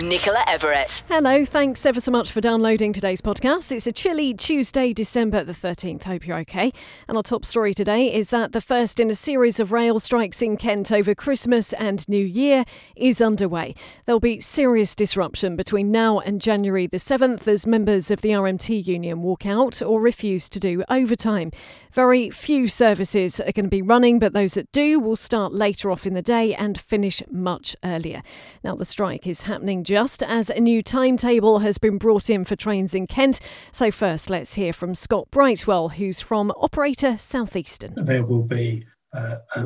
Nicola Everett. Hello, thanks ever so much for downloading today's podcast. It's a chilly Tuesday, December the 13th. Hope you're okay. And our top story today is that the first in a series of rail strikes in Kent over Christmas and New Year is underway. There'll be serious disruption between now and January the 7th as members of the RMT union walk out or refuse to do overtime. Very few services are going to be running, but those that do will start later off in the day and finish much earlier. Now, the strike is happening just as a new timetable has been brought in for trains in Kent. So first, let's hear from Scott Brightwell, who's from operator Southeastern. There will be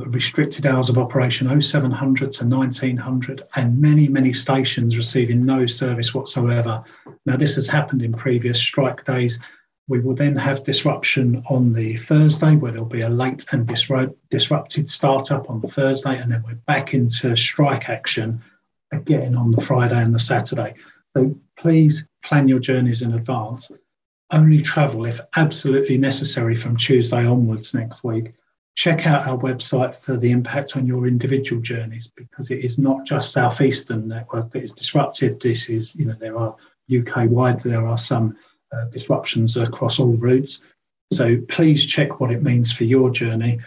restricted hours of operation, 0700 to 1900, and many, many stations receiving no service whatsoever. Now, this has happened in previous strike days. We will then have disruption on the Thursday, where there'll be a late and disrupted start-up on the Thursday, and then we're back into strike action again on the Friday and the Saturday. So please plan your journeys in advance. Only travel if absolutely necessary from Tuesday onwards next week. Check out our website for the impact on your individual journeys, because it is not just Southeastern network that is disrupted. This is, there are UK-wide, there are some disruptions across all routes. So please check what it means for your journey.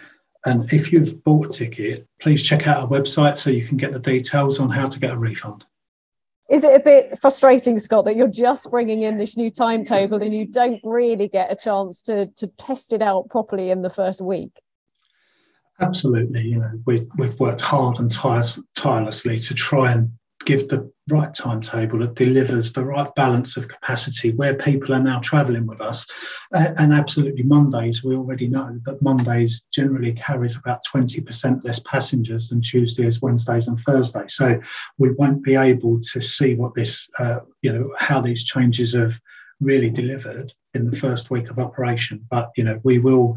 And if you've bought a ticket, please check out our website so you can get the details on how to get a refund. Is it a bit frustrating, Scott, that you're just bringing in this new timetable and you don't really get a chance to test it out properly in the first week? Absolutely. We've worked hard and tirelessly to try and give the right timetable that delivers the right balance of capacity where people are now travelling with us. And absolutely Mondays, we already know that Mondays generally carries about 20% less passengers than Tuesdays, Wednesdays and Thursdays. So we won't be able to see what this, how these changes have really delivered in the first week of operation. But, we will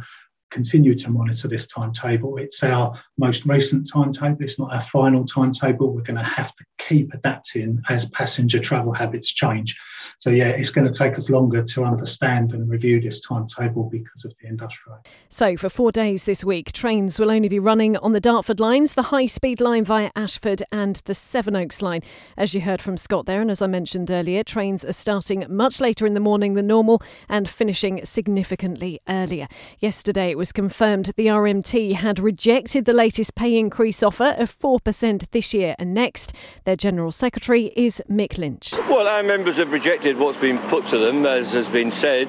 continue to monitor this timetable. It's our most recent timetable. It's not our final timetable. We're going to have to keep adapting as passenger travel habits change. So it's going to take us longer to understand and review this timetable because of the industrial. So for 4 days this week, trains will only be running on the Dartford lines, the high-speed line via Ashford and the Sevenoaks line. As you heard from Scott there, and as I mentioned earlier, trains are starting much later in the morning than normal and finishing significantly earlier. Yesterday, it was confirmed the RMT had rejected the latest pay increase offer of 4% this year and next. Their General Secretary is Mick Lynch. Well, our members have rejected what's been put to them, as has been said,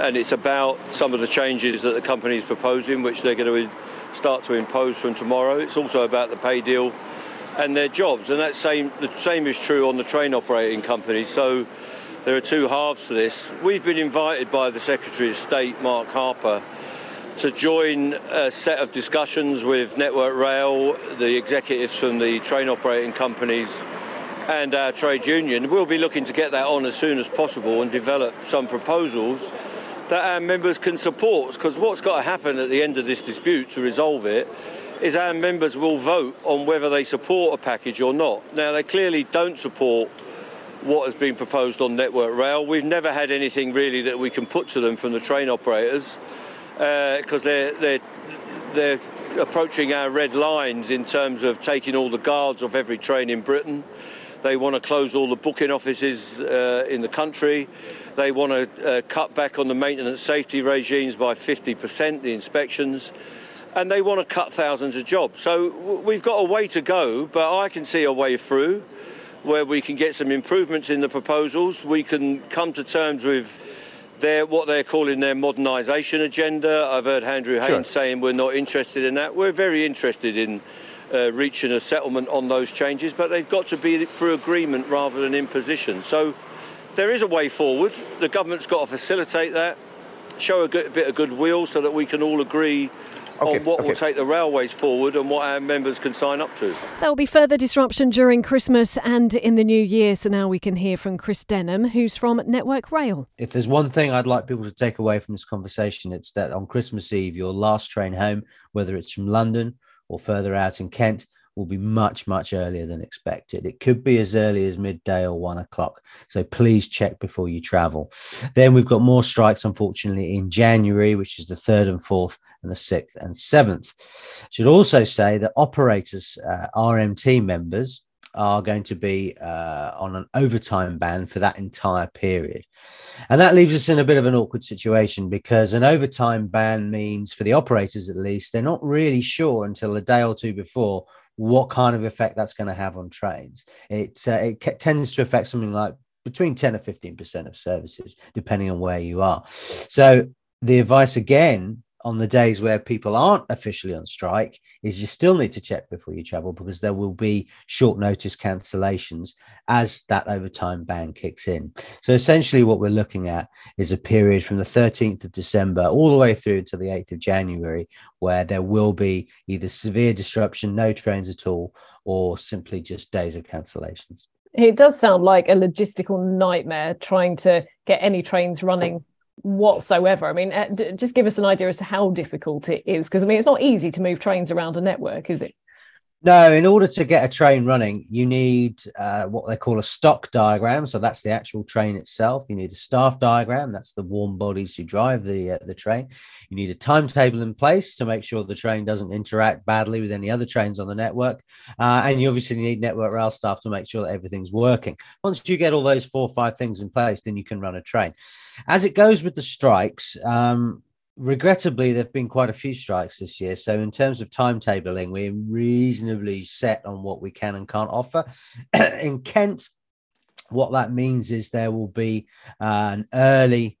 and it's about some of the changes that the company is proposing, which they're going to start to impose from tomorrow. It's also about the pay deal and their jobs, and the same is true on the train operating company. So there are two halves to this. We've been invited by the Secretary of State, Mark Harper, to join a set of discussions with Network Rail, the executives from the train operating companies and our trade union. We'll be looking to get that on as soon as possible and develop some proposals that our members can support, because what's got to happen at the end of this dispute to resolve it is our members will vote on whether they support a package or not. Now, they clearly don't support what has been proposed on Network Rail. We've never had anything really that we can put to them from the train operators, because they're approaching our red lines in terms of taking all the guards off every train in Britain. They want to close all the booking offices in the country. They want to cut back on the maintenance safety regimes by 50%, the inspections, and they want to cut thousands of jobs. So we've got a way to go, but I can see a way through where we can get some improvements in the proposals. We can come to terms with what they're calling their modernisation agenda. I've heard Andrew Haynes saying we're not interested in that. We're very interested in reaching a settlement on those changes, but they've got to be through agreement rather than imposition. So there is a way forward. The government's got to facilitate that, show a bit of goodwill so that we can all agree on what will take the railways forward and what our members can sign up to. There will be further disruption during Christmas and in the new year, so now we can hear from Chris Denham, who's from Network Rail. If there's one thing I'd like people to take away from this conversation, it's that on Christmas Eve, your last train home, whether it's from London or further out in Kent, will be much, much earlier than expected. It could be as early as midday or 1 o'clock. So please check before you travel. Then we've got more strikes, unfortunately, in January, which is the 3rd and 4th and the 6th and 7th. I should also say that operators, RMT members, are going to be on an overtime ban for that entire period. And that leaves us in a bit of an awkward situation, because an overtime ban means, for the operators at least, they're not really sure until a day or two before what kind of effect that's going to have on trains. It tends to affect something like between 10 or 15% of services, depending on where you are. So the advice again, on the days where people aren't officially on strike, is you still need to check before you travel, because there will be short notice cancellations as that overtime ban kicks in. So essentially what we're looking at is a period from the 13th of December all the way through to the 8th of January, where there will be either severe disruption, no trains at all, or simply just days of cancellations. It does sound like a logistical nightmare trying to get any trains running whatsoever. I mean, just give us an idea as to how difficult it is, because I mean, it's not easy to move trains around a network, is it? No, in order to get a train running, you need what they call a stock diagram. So that's the actual train itself. You need a staff diagram. That's the warm bodies who drive the train. You need a timetable in place to make sure the train doesn't interact badly with any other trains on the network. And you obviously need Network Rail staff to make sure that everything's working. Once you get all those 4 or 5 things in place, then you can run a train. As it goes with the strikes, regrettably, there have been quite a few strikes this year. So in terms of timetabling, we're reasonably set on what we can and can't offer. In Kent, what that means is there will be an early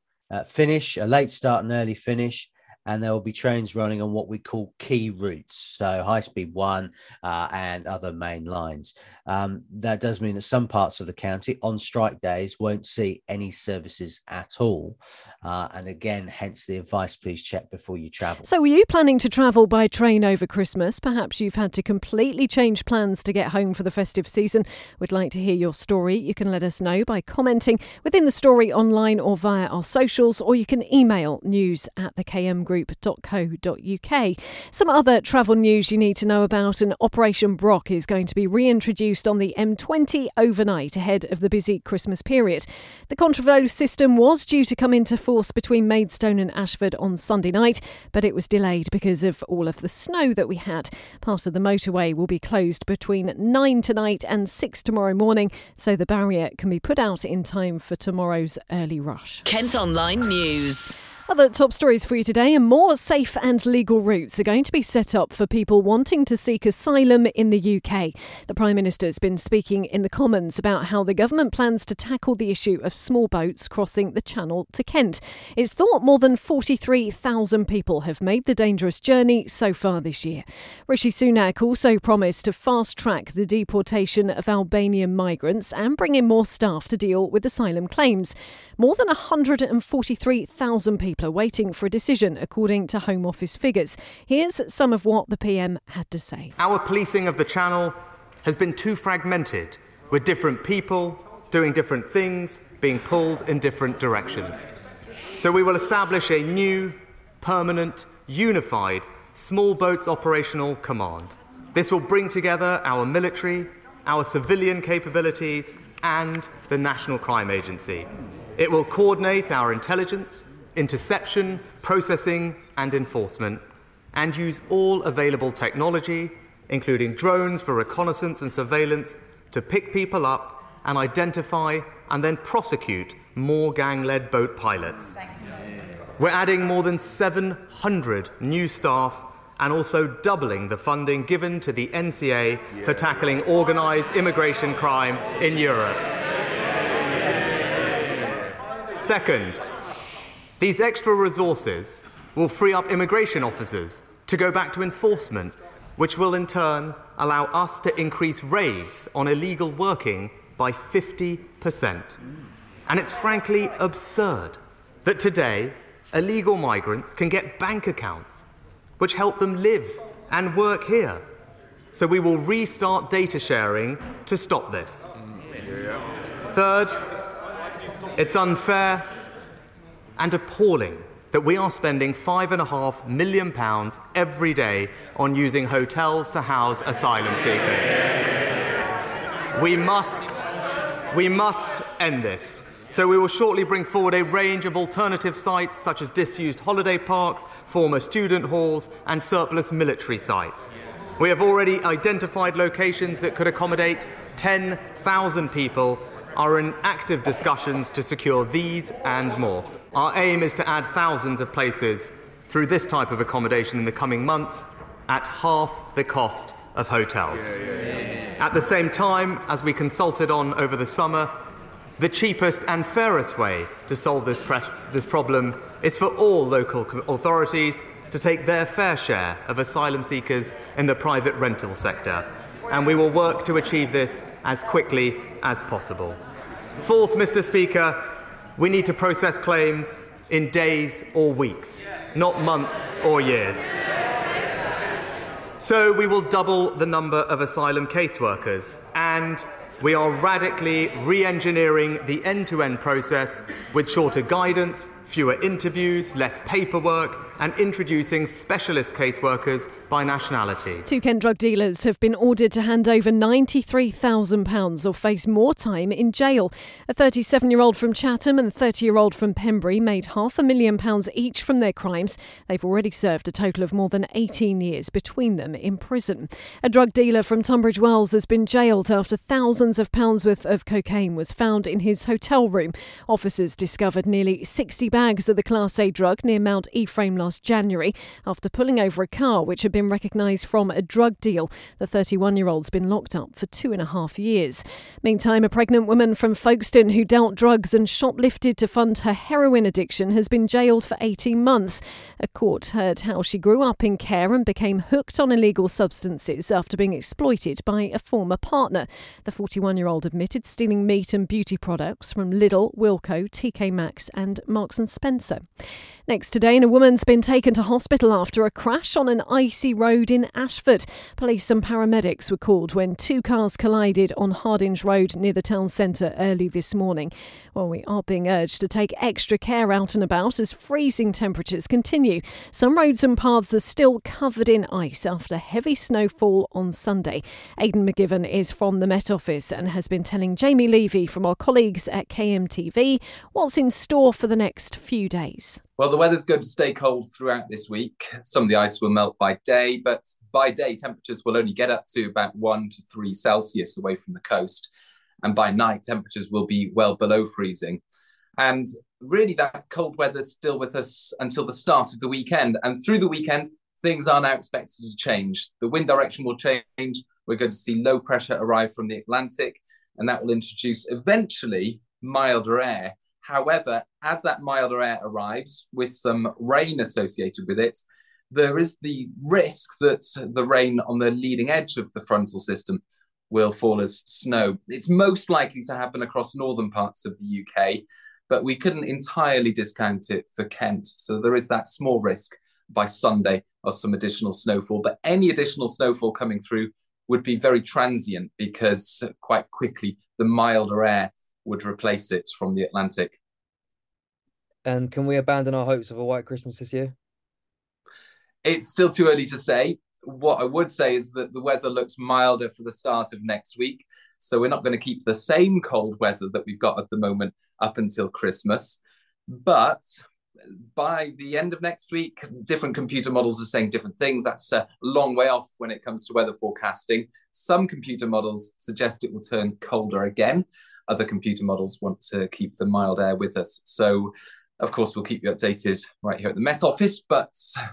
finish, a late start and early finish, and there will be trains running on what we call key routes, so High Speed 1 and other main lines. That does mean that some parts of the county on strike days won't see any services at all. And again, hence the advice, please check before you travel. So were you planning to travel by train over Christmas? Perhaps you've had to completely change plans to get home for the festive season. We'd like to hear your story. You can let us know by commenting within the story online or via our socials, or you can email news@thekmgroup.co.uk. Some other travel news you need to know about, and Operation Brock is going to be reintroduced on the M20 overnight ahead of the busy Christmas period. The contravalo system was due to come into force between Maidstone and Ashford on Sunday night, but it was delayed because of all of the snow that we had. Part of the motorway will be closed between 9 tonight and 6 tomorrow morning, so the barrier can be put out in time for tomorrow's early rush. Kent Online News. Other top stories for you today, and more safe and legal routes are going to be set up for people wanting to seek asylum in the UK. The Prime Minister's been speaking in the Commons about how the government plans to tackle the issue of small boats crossing the Channel to Kent. It's thought more than 43,000 people have made the dangerous journey so far this year. Rishi Sunak also promised to fast-track the deportation of Albanian migrants and bring in more staff to deal with asylum claims. More than 143,000 people are waiting for a decision, according to Home Office figures. Here's some of what the PM had to say. Our policing of the Channel has been too fragmented, with different people doing different things, being pulled in different directions. So we will establish a new, permanent, unified, small boats operational command. This will bring together our military, our civilian capabilities and the National Crime Agency. It will coordinate our intelligence, interception, processing and enforcement, and use all available technology, including drones for reconnaissance and surveillance, to pick people up and identify and then prosecute more gang-led boat pilots. We're adding more than 700 new staff and also doubling the funding given to the NCA for tackling organised immigration crime in Europe. Second, these extra resources will free up immigration officers to go back to enforcement, which will in turn allow us to increase raids on illegal working by 50%. And it's frankly absurd that today illegal migrants can get bank accounts which help them live and work here. So we will restart data sharing to stop this. Third, it's unfair and appalling that we are spending £5.5 million every day on using hotels to house asylum seekers. We must end this. So we will shortly bring forward a range of alternative sites such as disused holiday parks, former student halls and surplus military sites. We have already identified locations that could accommodate 10,000 people, are in active discussions to secure these and more. Our aim is to add thousands of places through this type of accommodation in the coming months at half the cost of hotels. At the same time, as we consulted on over the summer, the cheapest and fairest way to solve this problem is for all local authorities to take their fair share of asylum seekers in the private rental sector, and we will work to achieve this as quickly as possible. Fourth, Mr. Speaker, we need to process claims in days or weeks, not months or years. So we will double the number of asylum caseworkers, and we are radically re-engineering the end-to-end process with shorter guidance, fewer interviews, less paperwork, and introducing specialist caseworkers by nationality. Two Kent drug dealers have been ordered to hand over £93,000 or face more time in jail. A 37-year-old from Chatham and a 30-year-old from Pembury made £500,000 each from their crimes. They've already served a total of more than 18 years between them in prison. A drug dealer from Tunbridge Wells has been jailed after thousands of pounds worth of cocaine was found in his hotel room. Officers discovered nearly 60 bags of the Class A drug near Mount Ephraim last January after pulling over a car which had been recognised from a drug deal. The 31-year-old's been locked up for 2.5 years. Meantime, a pregnant woman from Folkestone who dealt drugs and shoplifted to fund her heroin addiction has been jailed for 18 months. A court heard how she grew up in care and became hooked on illegal substances after being exploited by a former partner. The 41-year-old admitted stealing meat and beauty products from Lidl, Wilko, TK Maxx and Marks & Spencer. Next today, a woman's been taken to hospital after a crash on an icy road in Ashford. Police and paramedics were called when two cars collided on Hardinge Road near the town centre early this morning. Well, we are being urged to take extra care out and about as freezing temperatures continue. Some roads and paths are still covered in ice after heavy snowfall on Sunday. Aidan McGiven is from the Met Office and has been telling Jamie Levy from our colleagues at KMTV what's in store for the next few days. Well, the weather's going to stay cold throughout this week. Some of the ice will melt by day, but by day temperatures will only get up to about 1 to 3 Celsius away from the coast. And by night, temperatures will be well below freezing. And really that cold weather's still with us until the start of the weekend. And through the weekend, things are now expected to change. The wind direction will change. We're going to see low pressure arrive from the Atlantic, and that will introduce eventually milder air. However, as that milder air arrives with some rain associated with it, there is the risk that the rain on the leading edge of the frontal system will fall as snow. It's most likely to happen across northern parts of the UK, but we couldn't entirely discount it for Kent. So there is that small risk by Sunday of some additional snowfall. But any additional snowfall coming through would be very transient because quite quickly the milder air would replace it from the Atlantic. And can we abandon our hopes of a white Christmas this year? It's still too early to say. What I would say is that the weather looks milder for the start of next week. So we're not going to keep the same cold weather that we've got at the moment up until Christmas. But by the end of next week, different computer models are saying different things. That's a long way off when it comes to weather forecasting. Some computer models suggest it will turn colder again. Other computer models want to keep the mild air with us. So, of course, we'll keep you updated right here at the Met Office, but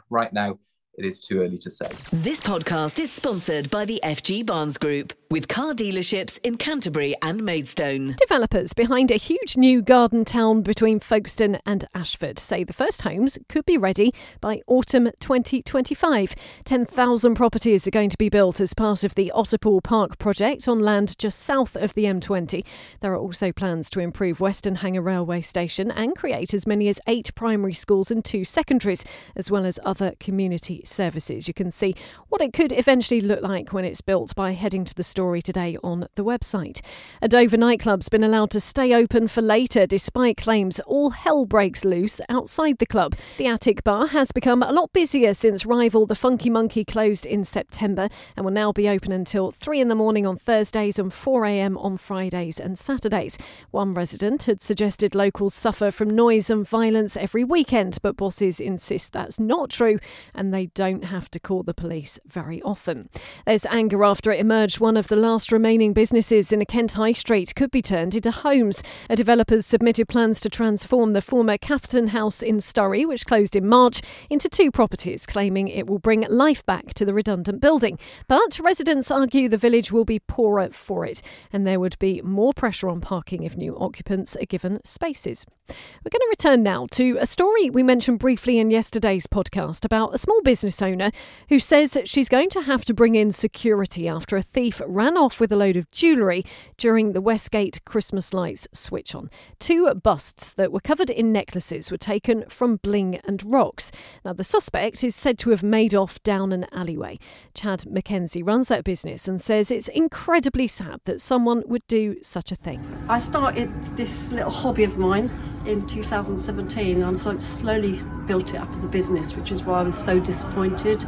right now it is too early to say. This podcast is sponsored by the FG Barnes Group, with car dealerships in Canterbury and Maidstone. Developers behind a huge new garden town between Folkestone and Ashford say the first homes could be ready by autumn 2025. 10,000 properties are going to be built as part of the Otterpool Park project on land just south of the M20. There are also plans to improve Western Hanger Railway Station and create as many as 8 primary schools and 2 secondaries, as well as other community services. You can see what it could eventually look like when it's built by heading to the store story today on the website. A Dover nightclub's been allowed to stay open for later despite claims all hell breaks loose outside the club. The Attic Bar has become a lot busier since rival the Funky Monkey closed in September and will now be open until 3 in the morning on Thursdays and 4 a.m. on Fridays and Saturdays. One resident had suggested locals suffer from noise and violence every weekend, but bosses insist that's not true and they don't have to call the police very often. There's anger after it emerged one of the last remaining businesses in a Kent High Street could be turned into homes. A developer's submitted plans to transform the former Catherton House in Surrey, which closed in March, into two properties, claiming it will bring life back to the redundant building. But residents argue the village will be poorer for it, and there would be more pressure on parking if new occupants are given spaces. We're going to return now to a story we mentioned briefly in yesterday's podcast about a small business owner who says she's going to have to bring in security after a thief ran off with a load of jewellery during the Westgate Christmas lights switch on. Two busts that were covered in necklaces were taken from Bling and Rocks. Now, the suspect is said to have made off down an alleyway. Chad McKenzie runs that business and says it's incredibly sad that someone would do such a thing. I started this little hobby of mine in 2017 and so I've slowly built it up as a business, which is why I was so disappointed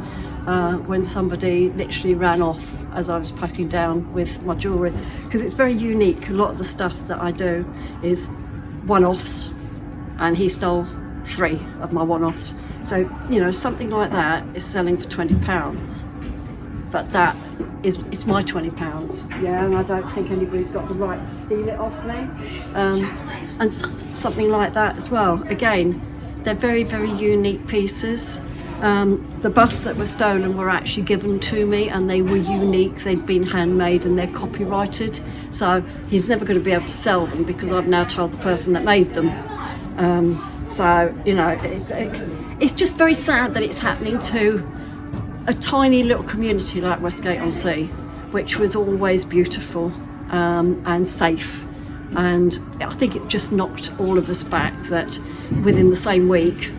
when somebody literally ran off as I was packing down with my jewellery, because it's very unique. A lot of the stuff that I do is one-offs and he stole 3 of my one-offs, so you know, something like that is selling for £20, but that is, it's my £20, yeah, and I don't think anybody's got the right to steal it off me, and something like that as well. Again, they're very, very unique pieces. The busts that were stolen were actually given to me and they were unique, they'd been handmade and they're copyrighted, so he's never going to be able to sell them because I've now told the person that made them. So, you know, it's just very sad that it's happening to a tiny little community like Westgate-on-Sea, which was always beautiful and safe. And I think it just knocked all of us back that within the same week,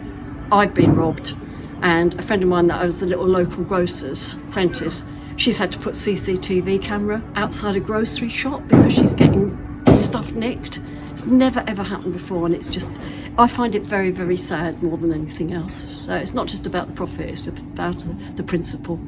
I've been robbed. And a friend of mine that I was the little local grocer's apprentice, she's had to put CCTV camera outside a grocery shop because she's getting stuff nicked. It's never ever happened before, and it's just, I find it very, very sad more than anything else. So it's not just about the profit, it's about the principle.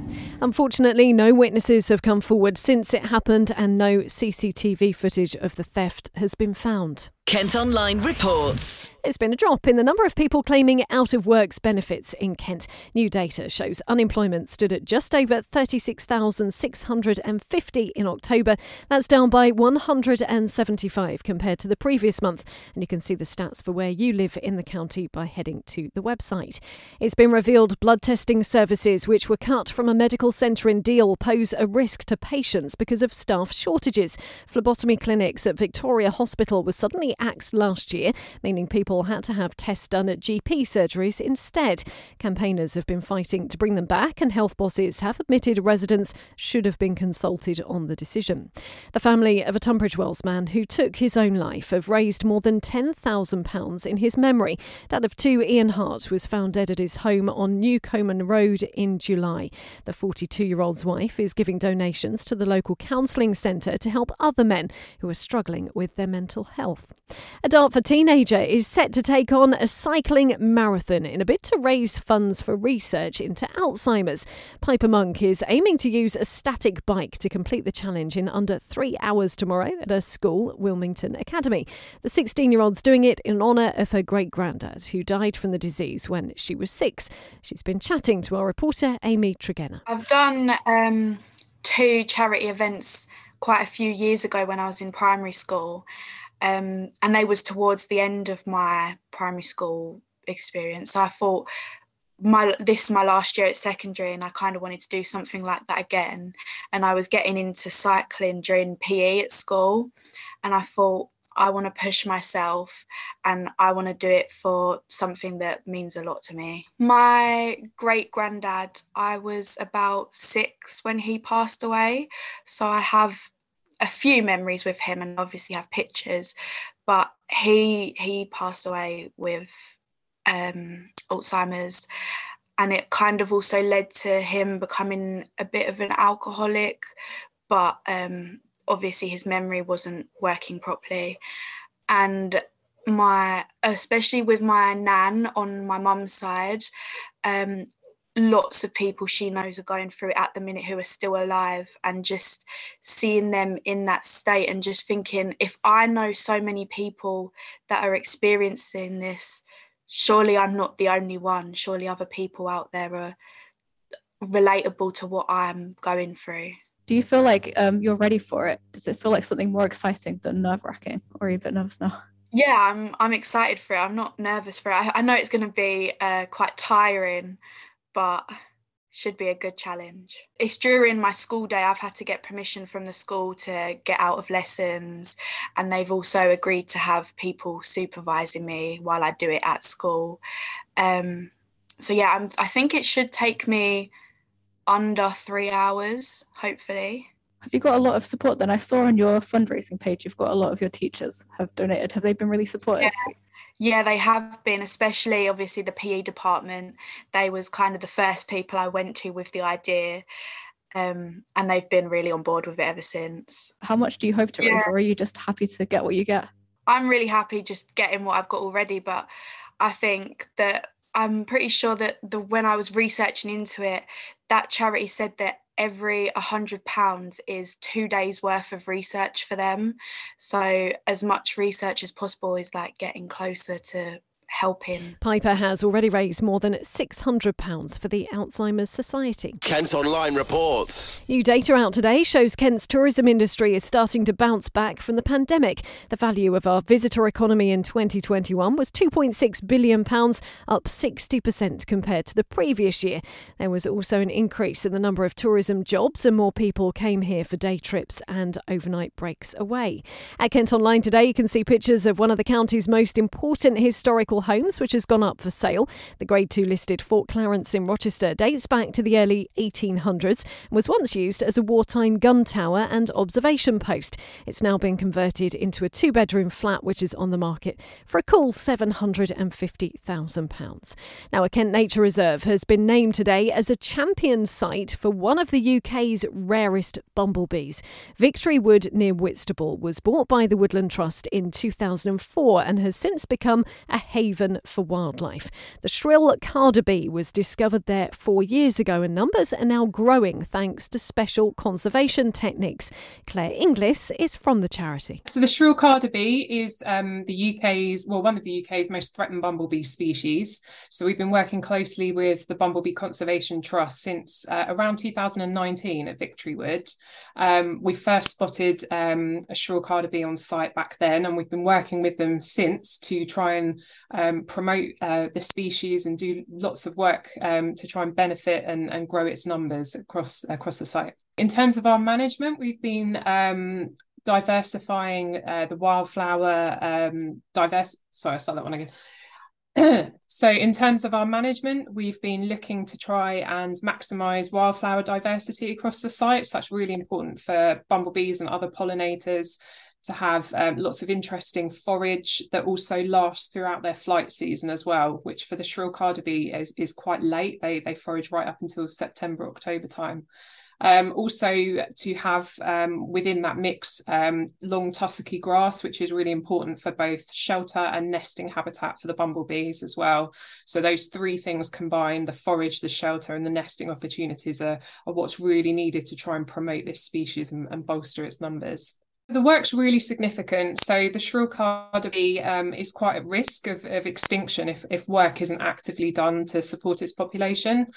Unfortunately, no witnesses have come forward since it happened and no CCTV footage of the theft has been found. Kent Online reports. There's been a drop in the number of people claiming out-of-works benefits in Kent. New data shows unemployment stood at just over 36,650 in October. That's down by 175 compared to the previous month. And you can see the stats for where you live in the county by heading to the website. It's been revealed blood testing services, which were cut from a medical centre in Deal, pose a risk to patients because of staff shortages. Phlebotomy clinics at Victoria Hospital were suddenly axed last year, meaning people had to have tests done at GP surgeries instead. Campaigners have been fighting to bring them back, and health bosses have admitted residents should have been consulted on the decision. The family of a Tunbridge Wells man who took his own life have raised more than £10,000 in his memory. Dad of 2, Ian Hart, was found dead at his home on New Coman Road in July. The 42-year-old's wife is giving donations to the local counselling centre to help other men who are struggling with their mental health. A Dartford teenager is set to take on a cycling marathon in a bid to raise funds for research into Alzheimer's. Piper Monk is aiming to use a static bike to complete the challenge in under 3 hours tomorrow at her school, Wilmington Academy. The 16-year-old's doing it in honour of her great-granddad, who died from the disease when she was 6. She's been chatting to our reporter, Amy Tregenna. I've done 2 charity events quite a few years ago when I was in primary school. And they was towards the end of my primary school experience. So I thought this is my last year at secondary and I kind of wanted to do something like that again. And I was getting into cycling during PE at school. And I thought, I want to push myself and I want to do it for something that means a lot to me. My great granddad, I was about 6 when he passed away. So I have a few memories with him and obviously have pictures, but he passed away with Alzheimer's, and it kind of also led to him becoming a bit of an alcoholic, but obviously his memory wasn't working properly. And especially with my nan on my mum's side, lots of people she knows are going through it at the minute who are still alive, and just seeing them in that state and just thinking, if I know so many people that are experiencing this, surely I'm not the only one. Surely other people out there are relatable to what I'm going through. Do you feel like you're ready for it? Does it feel like something more exciting than nerve-wracking, or even nervous now? Yeah, I'm excited for it. I'm not nervous for it. I know it's going to be quite tiring, but should be a good challenge. It's during my school day. I've had to get permission from the school to get out of lessons, and they've also agreed to have people supervising me while I do it at school. So yeah, I think it should take me under 3 hours, hopefully. Have you got a lot of support then? I saw on your fundraising page you've got a lot of your teachers have donated. Have they been really supportive? Yeah. Yeah, they have been, especially obviously the PE department. They was kind of the first people I went to with the idea, and they've been really on board with it ever since. How much do you hope to raise, or are you just happy to get what you get? I'm really happy just getting what I've got already, but I think that I'm pretty sure that when I was researching into it, that charity said that every £100 is 2 days worth of research for them. So as much research as possible is like getting closer to helping. Piper has already raised more than £600 for the Alzheimer's Society. Kent Online reports. New data out today shows Kent's tourism industry is starting to bounce back from the pandemic. The value of our visitor economy in 2021 was £2.6 billion, up 60% compared to the previous year. There was also an increase in the number of tourism jobs, and more people came here for day trips and overnight breaks away. At Kent Online today, you can see pictures of one of the county's most important historical homes, which has gone up for sale. The Grade 2 listed Fort Clarence in Rochester dates back to the early 1800s and was once used as a wartime gun tower and observation post. It's now been converted into a two-bedroom flat, which is on the market for a cool £750,000. Now, a Kent Nature Reserve has been named today as a champion site for one of the UK's rarest bumblebees. Victory Wood near Whitstable was bought by the Woodland Trust in 2004 and has since become a haven for wildlife. The shrill cardabee was discovered there 4 years ago, and numbers are now growing thanks to special conservation techniques. Claire Inglis is from the charity. So the shrill cardabee is one of the UK's most threatened bumblebee species. So we've been working closely with the Bumblebee Conservation Trust since around 2019 at Victory Wood. We first spotted a shrill cardabee on site back then, and we've been working with them since to try and promote the species and do lots of work to try and benefit and grow its numbers across the site. In terms of our management, we've been diversifying the wildflower So in terms of our management, we've been looking to try and maximise wildflower diversity across the site. So that's really important for bumblebees and other pollinators to have lots of interesting forage that also lasts throughout their flight season as well, which for the shrill cardabee is quite late. They forage right up until September, October time. Also to have within that mix long tussocky grass, which is really important for both shelter and nesting habitat for the bumblebees as well. So those three things combined, the forage, the shelter and the nesting opportunities are what's really needed to try and promote this species and bolster its numbers. The work's really significant. So the shrill cardabee is quite at risk of extinction if work isn't actively done to support its population.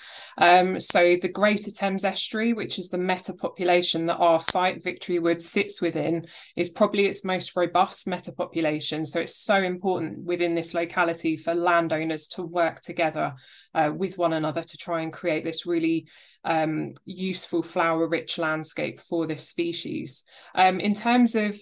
So the Greater Thames Estuary, which is the meta population that our site Victory Wood sits within, is probably its most robust meta population. So it's so important within this locality for landowners to work together with one another to try and create this really useful flower-rich landscape for this species. In terms of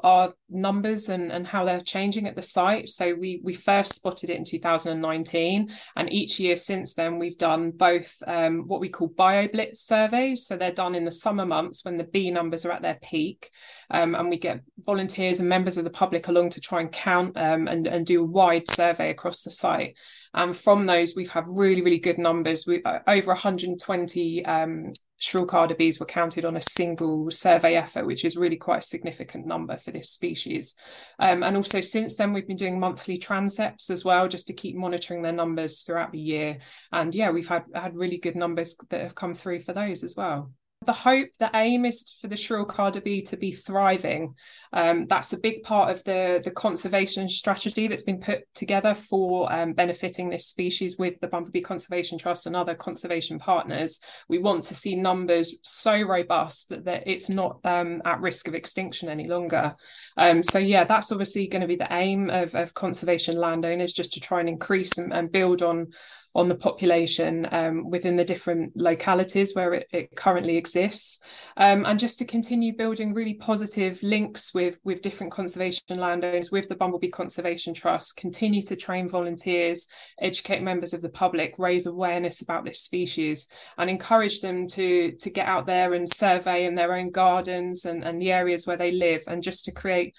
our numbers and how they're changing at the site, so we first spotted it in 2019, and each year since then we've done both what we call BioBlitz surveys. So they're done in the summer months when the bee numbers are at their peak, and we get volunteers and members of the public along to try and count and do a wide survey across the site. And from those, we've had really, really good numbers. We've over 120 Shrill-carded bees were counted on a single survey effort, which is really quite a significant number for this species. And also since then, we've been doing monthly transepts as well, just to keep monitoring their numbers throughout the year. And yeah, we've had really good numbers that have come through for those as well. The hope, the aim is for the shrill-carded bee to be thriving. That's a big part of the conservation strategy that's been put together for benefiting this species with the Bumblebee Conservation Trust and other conservation partners. We want to see numbers so robust that it's not at risk of extinction any longer. So yeah, that's obviously going to be the aim of conservation landowners, just to try and increase and build on the population within the different localities where it currently exists, and just to continue building really positive links with different conservation landowners, with the Bumblebee Conservation Trust, continue to train volunteers, educate members of the public, raise awareness about this species, and encourage them to get out there and survey in their own gardens and the areas where they live, and just to create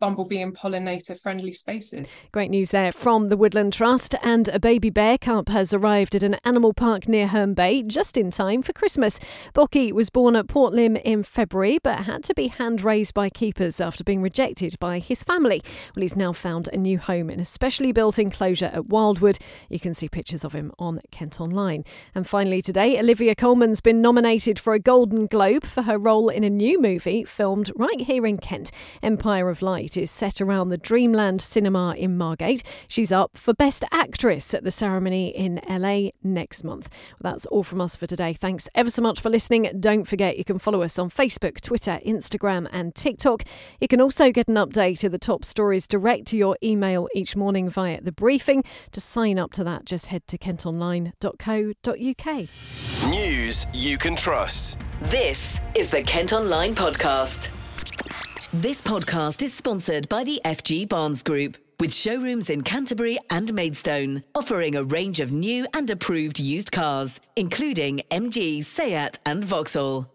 bumblebee and pollinator friendly spaces. Great news there from the Woodland Trust. And a baby bear cub has arrived at an animal park near Herne Bay just in time for Christmas. Bocky was born at Port Lim in February but had to be hand raised by keepers after being rejected by his family. Well, he's now found a new home in a specially built enclosure at Wildwood. You can see pictures of him on Kent Online. And finally today, Olivia Colman's been nominated for a Golden Globe for her role in a new movie filmed right here in Kent. Empire of Light is set around the Dreamland cinema in Margate. She's up for Best Actress at the ceremony in LA next month. Well, that's all from us for today. Thanks ever so much for listening. Don't forget you can follow us on Facebook, Twitter, Instagram and TikTok. You can also get an update of the top stories direct to your email each morning via The Briefing. To sign up to that, just head to kentonline.co.uk. News you can trust. This is the Kent Online podcast. This podcast is sponsored by the FG Barnes Group, with showrooms in Canterbury and Maidstone, offering a range of new and approved used cars, including MG, Seat and Vauxhall.